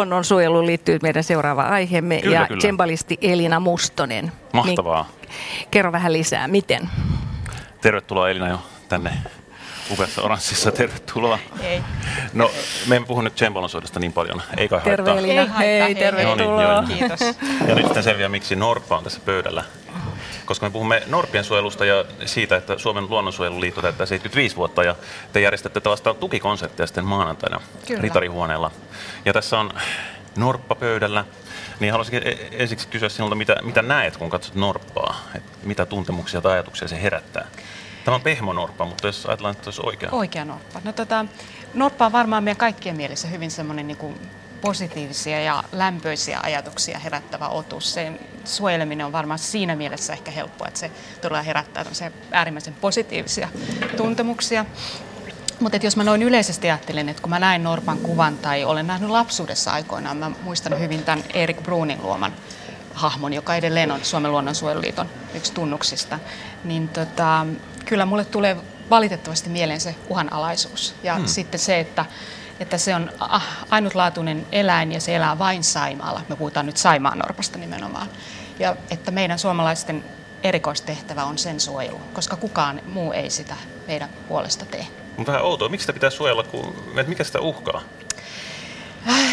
luonnonsuojeluun liittyy meidän seuraava aiheemme, kyllä, ja tsemppalisti Elina Mustonen. Mahtavaa. Niin, kerro vähän lisää, miten? Tervetuloa Elina jo tänne upeassa oranssissa, tervetuloa. Hei. No, me emme puhu nyt tsemppalonsuudesta niin paljon, ei kai haittaa. Terve Elina, hei, tervetuloa. No niin, kiitos. Ja nyt sitten selviää, miksi norppa on tässä pöydällä. Koska me puhumme norppien suojelusta ja siitä, että Suomen luonnonsuojeluliitto täyttää 75 vuotta ja te järjestätte tällaista tukikonserttia sitten maanantaina, kyllä, Ritarihuoneella. Ja tässä on norppa pöydällä, niin haluaisin ensiksi kysyä sinulta, mitä näet, kun katsot norppaa? Et mitä tuntemuksia tai ajatuksia se herättää? Tämä on pehmonorppa, mutta jos ajatellaan, että olisi oikea. Oikea norppa. No, norppa on varmaan meidän kaikkien mielessä hyvin semmoinen positiivisia ja lämpöisiä ajatuksia herättävä otus. Sen suojeleminen on varmaan siinä mielessä ehkä helppoa, että se todella herättää äärimmäisen positiivisia tuntemuksia. Mutta jos mä noin yleisesti ajattelen, että kun mä näin norpan kuvan tai olen nähnyt lapsuudessa aikoinaan, mä muistan hyvin tämän Erik Bruunin luoman hahmon, joka edelleen on Suomen luonnonsuojeluliiton yksi tunnuksista, niin kyllä mulle tulee valitettavasti mieleen se uhanalaisuus ja sitten se, että se on ainutlaatuinen eläin ja se elää vain Saimaalla. Me puhutaan nyt Saimaan norpasta nimenomaan. Ja että meidän suomalaisten erikoistehtävä on sen suojelu, koska kukaan muu ei sitä meidän puolesta tee. Mutta vähän outoa. Miksi sitä pitää suojella? Mikä sitä uhkaa?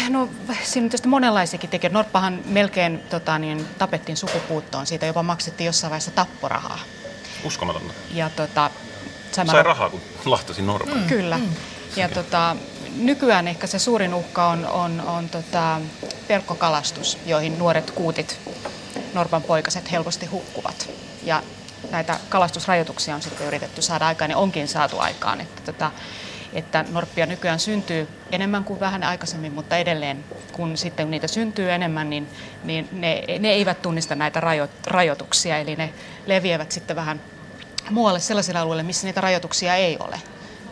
No, siinä on tietysti monenlaisiakin tekijät. Norppahan melkein tapettiin sukupuuttoon. Siitä jopa maksettiin jossain vaiheessa tapporahaa. Uskomatonta. Ja sai rahaa, kun lahtasi norpan. Kyllä. Ja nykyään ehkä se suurin uhka on verkkokalastus, joihin nuoret kuutit, norpanpoikaset, helposti hukkuvat. Ja näitä kalastusrajoituksia on sitten yritetty saada aikaan, ja onkin saatu aikaan. Että norppia nykyään syntyy enemmän kuin vähän aikaisemmin, mutta edelleen kun sitten niitä syntyy enemmän, niin ne eivät tunnista näitä rajoituksia. Eli ne leviävät sitten vähän muualle sellaisille alueille, missä niitä rajoituksia ei ole.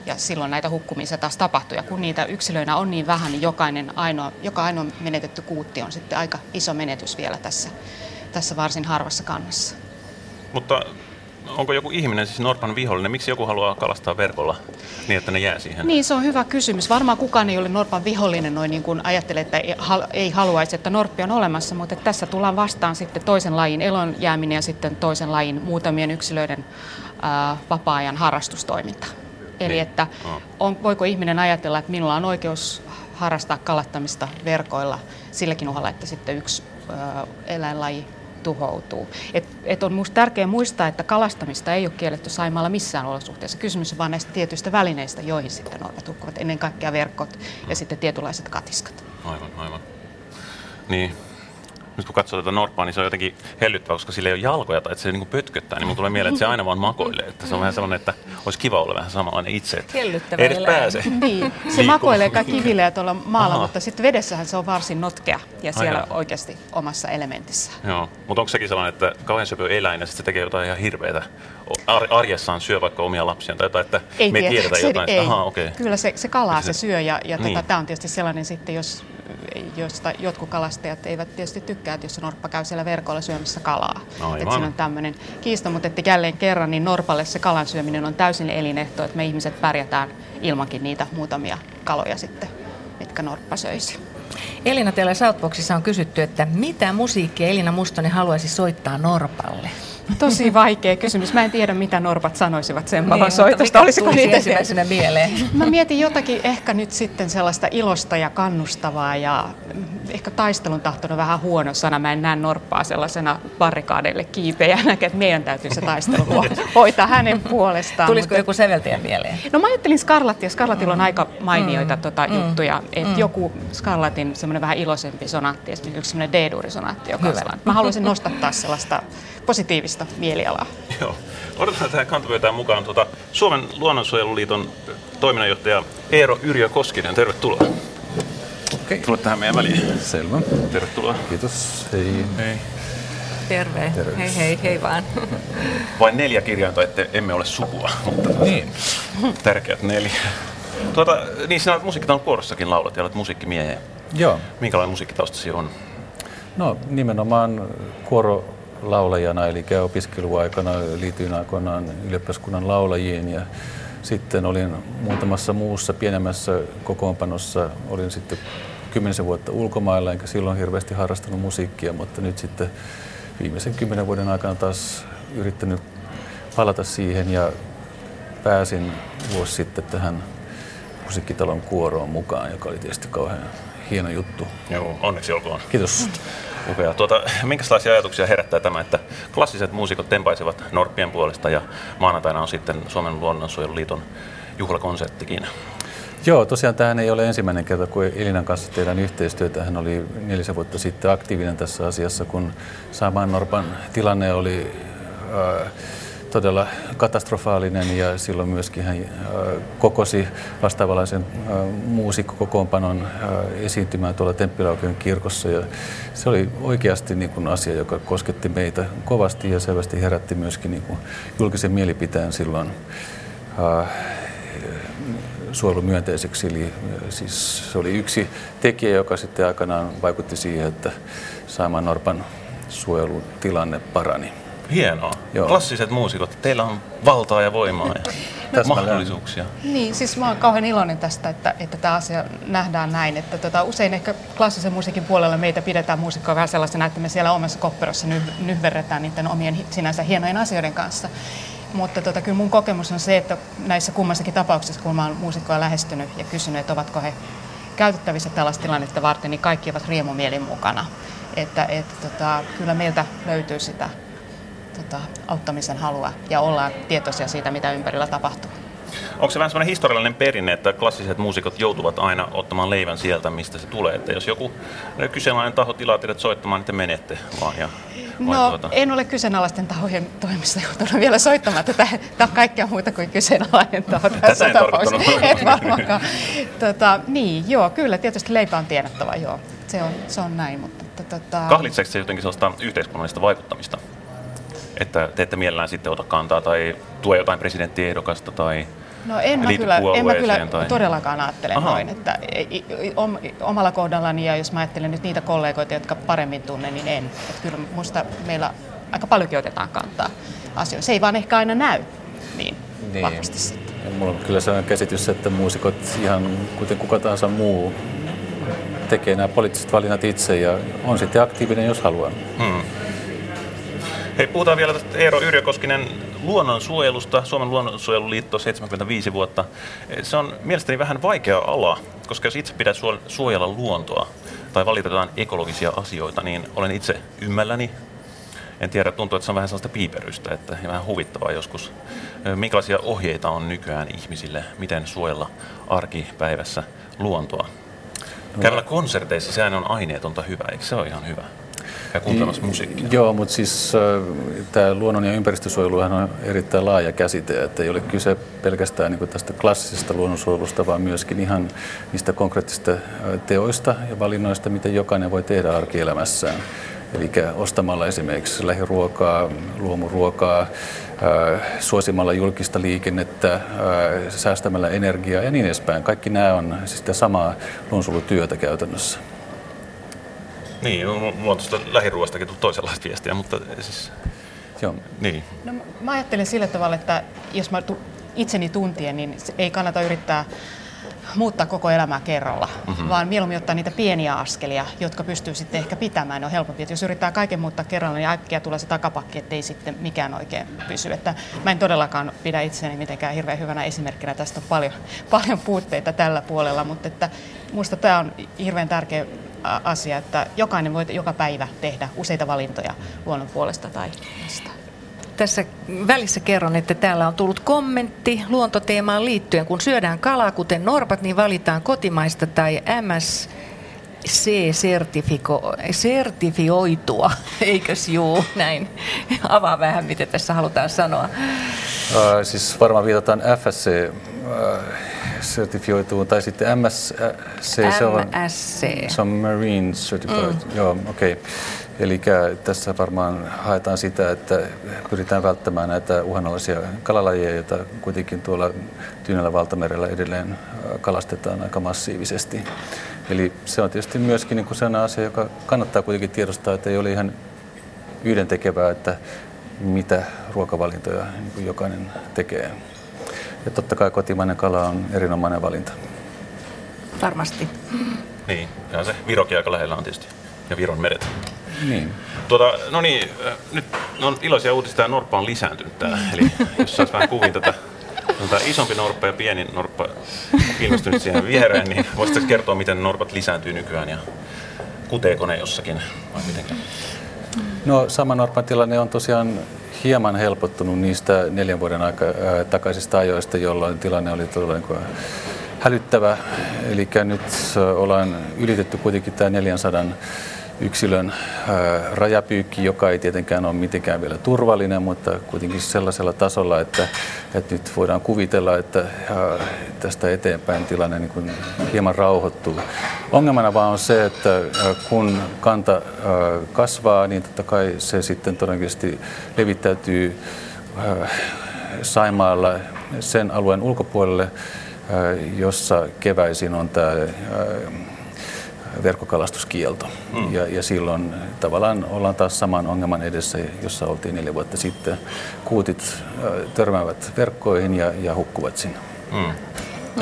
Ja silloin näitä hukkumisia taas tapahtuu. Ja kun niitä yksilöinä on niin vähän, niin joka ainoa menetetty kuutti on sitten aika iso menetys vielä tässä varsin harvassa kannassa. Mutta onko joku ihminen siis norpan vihollinen? Miksi joku haluaa kalastaa verkolla niin, että ne jää siihen? Niin, se on hyvä kysymys. Varmaan kukaan ei ole norpan vihollinen, noin niin kuin ajattelee, että ei haluaisi, että norppi on olemassa. Mutta tässä tullaan vastaan sitten toisen lajin elon jääminen ja sitten toisen lajin muutamien yksilöiden vapaa-ajan harrastustoiminta. Eli niin, että voiko ihminen ajatella, että minulla on oikeus harrastaa kalattamista verkoilla silläkin uhalla, että sitten yksi eläinlaji tuhoutuu. On minusta tärkeää muistaa, että kalastamista ei ole kielletty Saimaalla missään olosuhteessa. Kysymys on vain näistä tietyistä välineistä, joihin sitten norpat hukkuvat. Ennen kaikkea verkot ja sitten tietynlaiset katiskat. Aivan. Niin. Nyt kun katsoo tätä norppaa, niin se on jotenkin hellyttävä, koska sillä ei ole jalkoja tai että se niin pötköttää, niin mun tulee mieleen, että se aina vaan makoilee. Että se on vähän sellainen, että olisi kiva olla vähän samanlainen itse. Hellyttävä edes eläin. Pääse. Niin. Se makoilee kaikki kivillä ja tuolla maalla, mutta sitten vedessähän se on varsin notkea ja siellä oikeasti omassa elementissään. Joo, mutta onko sekin sellainen, että kauhean söpö eläin ja sitten se tekee jotain ihan hirveätä? Arjessaan syö vaikka omia lapsiaan tai että ei me tiedetään jotain. Ei. Okay. Kyllä se kalaa se syö ja niin. Tämä on tietysti sellainen sitten, josta jotkut kalastajat eivät tietysti tykkää, että jos norppa käy siellä verkolla syömässä kalaa. Että siinä on tämmöinen kiista, mutta että jälleen kerran niin norpalle se kalan syöminen on täysin elinehto, että me ihmiset pärjätään ilmankin niitä muutamia kaloja sitten, mitkä norppa söisi. Elina, täällä Southboxissa on kysytty, että mitä musiikkia Elina Mustonen haluaisi soittaa norpalle? Tosi vaikea kysymys. Mä en tiedä, mitä norpat sanoisivat tsemppalon soitosta. Olisiko niitä ensimmäisenä mieleen? Mä mietin jotakin ehkä nyt sitten sellaista ilosta ja kannustavaa ja ehkä taistelun tahtona vähän huono sana. Mä en näe norppaa sellaisena barrikaadeille kiipejänä, että meidän täytyy se taistelu hoitaa hänen puolestaan. Tulisiko joku säveltäjä mieleen? No mä ajattelin Scarlattia. Scarlattilla on aika mainioita juttuja. Että joku Scarlattin semmoinen vähän iloisempi sonaatti, esimerkiksi semmoinen D-duurisonaatti, joka on. Mä haluaisin nostattaa sellaista positiivista mielialaa. Joo. Odotetaan tähän kantapöytään mukaan Suomen luonnonsuojeluliiton toiminnanjohtaja Eero Yrjö-Koskinen. Tervetuloa. Okei. Tule tähän meidän väliin. Selvä. Tervetuloa. Kiitos. Hei. Terve. Terveys. Hei vaan. Vain 4 kirjainta, että emme ole sukua, mutta niin. Tärkeät 4. Niin sinä olet musiikkitalon kuorossakin laulat ja olet musiikkimiehiä. Joo. Minkälainen musiikkitaustasi on? No nimenomaan kuorolaulajana, eli opiskeluaikana liityin aikoinaan ylioppilaskunnan laulajiin ja sitten olin muutamassa muussa pienemmässä kokoonpanossa, olin sitten 10 vuotta ulkomailla, enkä silloin hirveästi harrastanut musiikkia, mutta nyt sitten viimeisen 10 vuoden aikana taas yrittänyt palata siihen ja pääsin vuosi sitten tähän musiikkitalon kuoroon mukaan, joka oli tietysti kauhean hieno juttu. Joo, onneksi olkoon. Kiitos. Upea. Minkälaisia ajatuksia herättää tämä, että klassiset muusikot tempaisevat norppien puolesta ja maanantaina on sitten Suomen luonnonsuojeluliiton juhlakonserttikin? Joo, tosiaan tämähän ei ole ensimmäinen kerta, kun Elinan kanssa tehdään yhteistyötä. Hän oli 4 vuotta sitten aktiivinen tässä asiassa, kun Saimaan norpan tilanne oli todella katastrofaalinen ja silloin myöskin hän kokosi vastaavanlaisen muusikkokokoonpanon esiintymään tuolla Temppeliaukion kirkossa. Ja se oli oikeasti niin kuin asia, joka kosketti meitä kovasti ja selvästi herätti myöskin niin kuin julkisen mielipiteen silloin suojelumyönteiseksi. Eli siis se oli yksi tekijä, joka sitten aikanaan vaikutti siihen, että Saimaan norpan suojelun tilanne parani. Hienoa. Joo. Klassiset muusikot, teillä on valtaa ja voimaa ja mahdollisuuksia. Niin, siis mä oon kauhean iloinen tästä, että tämä asia nähdään näin. Että usein ehkä klassisen musiikin puolella meitä pidetään muusikkoa vähän sellaisena, että me siellä omassa kopperossa nyhverretään niiden omien sinänsä hienojen asioiden kanssa. Mutta kyllä mun kokemus on se, että näissä kummassakin tapauksessa, kun mä oon muusikkoa lähestynyt ja kysynyt, että ovatko he käytettävissä tällaista tilannetta varten, niin kaikki ovat riemumielin mukana. Että kyllä meiltä löytyy sitä auttamisen halua ja ollaan tietoisia siitä, mitä ympärillä tapahtuu. Onko se vähän sellainen historiallinen perinne, että klassiset muusikot joutuvat aina ottamaan leivän sieltä, mistä se tulee? Että jos joku kyseenalainen taho tilaa teidät soittamaan, niin te menette vaan ja... En ole kyseenalaisten tahojen toimesta joutunut vielä soittamaan tätä. Tämä on kaikkea muuta kuin kyseenalainen taho tässä tapauksessa. Kyllä, tietysti leipä on tienattava, joo. Se on näin, mutta... Kahlitseeko se jotenkin sellaista yhteiskunnallista vaikuttamista? Että te ette mielellään sitten ota kantaa tai tue jotain presidenttiehdokasta tai liity puolueeseen? En mä kyllä todellakaan ajattele noin. Että omalla kohdallani ja jos mä ajattelen nyt niitä kollegoita, jotka paremmin tunnen, niin en. Että kyllä musta meillä aika paljonkin otetaan kantaa asioissa. Se ei vaan ehkä aina näy niin vahvasti sitten. Ja mulla on kyllä sellainen käsitys, että muusikot ihan kuten kuka tahansa muu tekee nämä poliittiset valinnat itse ja on sitten aktiivinen, jos haluaa. Hei, puhutaan vielä tästä Eero Yrjö-Koskinen luonnonsuojelusta, Suomen luonnonsuojeluliitto 75 vuotta. Se on mielestäni vähän vaikea ala, koska jos itse pitää suojella luontoa tai valitetaan ekologisia asioita, niin olen itse ymmälläni. En tiedä, tuntuu, että se on vähän sellaista piiperystä, että vähän huvittavaa joskus. Minkälaisia ohjeita on nykyään ihmisille, miten suojella arkipäivässä luontoa? Käydä konserteissa, sehän on aineetonta hyvä, eikö se ole ihan hyvä? Joo, mutta siis tämä luonnon- ja ympäristösuojeluhan on erittäin laaja käsite, että ei ole kyse pelkästään niin kuin tästä klassisesta luonnonsuojelusta, vaan myöskin ihan niistä konkreettisista teoista ja valinnoista, mitä jokainen voi tehdä arkielämässään. Eli ostamalla esimerkiksi lähiruokaa, luomuruokaa, suosimalla julkista liikennettä, säästämällä energiaa ja niin edespäin. Kaikki nämä on siis sitä samaa luonnonsuojelutyötä käytännössä. Niin, mulla on tuosta lähiruoastakin tullut toisenlaista viestiä, mutta siis... Joo. Niin. No, mä ajattelen sillä tavalla, että jos mä itseni tuntien, niin ei kannata yrittää muuttaa koko elämää kerralla, vaan mieluummin ottaa niitä pieniä askelia, jotka pystyy sitten ehkä pitämään, ne on helpompi. Että jos yrittää kaiken muuttaa kerralla, niin äkkiä tulee se takapakki, ettei sitten mikään oikein pysy. Että mä en todellakaan pidä itseäni mitenkään hirveän hyvänä esimerkkinä, tästä on paljon puutteita tällä puolella, mutta että musta tämä on hirveän tärkeä asia, että jokainen voi joka päivä tehdä useita valintoja luonnon puolesta tai mistä. Tässä välissä kerron, että täällä on tullut kommentti luontoteemaan liittyen. Kun syödään kalaa, kuten norpat, niin valitaan kotimaista tai MSC-sertifioitua. Eikös juu? Näin. Avaa vähän, mitä tässä halutaan sanoa. Siis varmaan viitataan FSC-sertifioituun tai sitten MSC. Se on Marine Certified. Joo, okei. Okay. Eli tässä varmaan haetaan sitä, että pyritään välttämään näitä uhanalaisia kalalajeja, joita kuitenkin tuolla Tyynellä valtamerellä edelleen kalastetaan aika massiivisesti. Eli se on tietysti myöskin niin kuin sellainen asia, joka kannattaa kuitenkin tiedostaa, että ei ole ihan yhdentekevää, että mitä ruokavalintoja niin kuin jokainen tekee. Ja totta kai kotimainen kala on erinomainen valinta. Varmasti. Niin, ja se Virokin aika lähellä on tietysti, ja Viron meret. Niin. No niin, nyt on iloisia uutisia, että norppa on lisääntynyt täällä. Eli jos saisi vähän kuvin tätä, on tämä isompi norppa ja pieni norppa ilmestynyt siihen viereen, niin voisitko kertoa, miten norpat lisääntyy nykyään ja kuteeko ne jossakin vai miten? No, saimaan norpan tilanne on tosiaan hieman helpottunut niistä 4 vuoden takaisista ajoista, jolloin tilanne oli todella hälyttävä. Eli nyt ollaan ylitetty kuitenkin tämä 400 yksilön rajapyykki, joka ei tietenkään ole mitenkään vielä turvallinen, mutta kuitenkin sellaisella tasolla, että nyt voidaan kuvitella, että tästä eteenpäin tilanne niin kuin hieman rauhoittuu. Ongelmana vaan on se, että kun kanta kasvaa, niin totta kai se sitten todennäköisesti levittäytyy Saimaalla sen alueen ulkopuolelle, jossa keväisin on tämä verkkokalastuskielto. Ja silloin tavallaan ollaan taas saman ongelman edessä, jossa oltiin 4 vuotta sitten. Kuutit törmäävät verkkoihin ja hukkuvat sinne.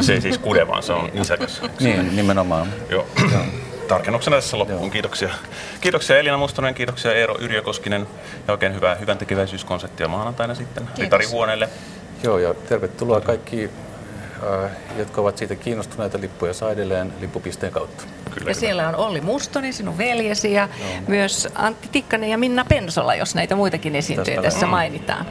Se ei siis kude, vaan se on nisäkäs. Niin, nimenomaan. Joo. Tarkennuksena tässä loppuun. Kiitoksia. Kiitoksia Elina Mustonen, kiitoksia Eero Yrjö-Koskinen ja oikein hyvää hyväntekeväisyyskonseptia maanantaina sitten Ritarihuoneelle. Joo, ja tervetuloa kaikki, jotka ovat siitä kiinnostuneita, lippuja saa edelleen lippupisteen kautta. Kyllä, ja siellä on Olli Mustonen, sinun veljesi, ja myös Antti Tikkanen ja Minna Pensola, jos näitä muitakin esiintyjä tässä mainitaan.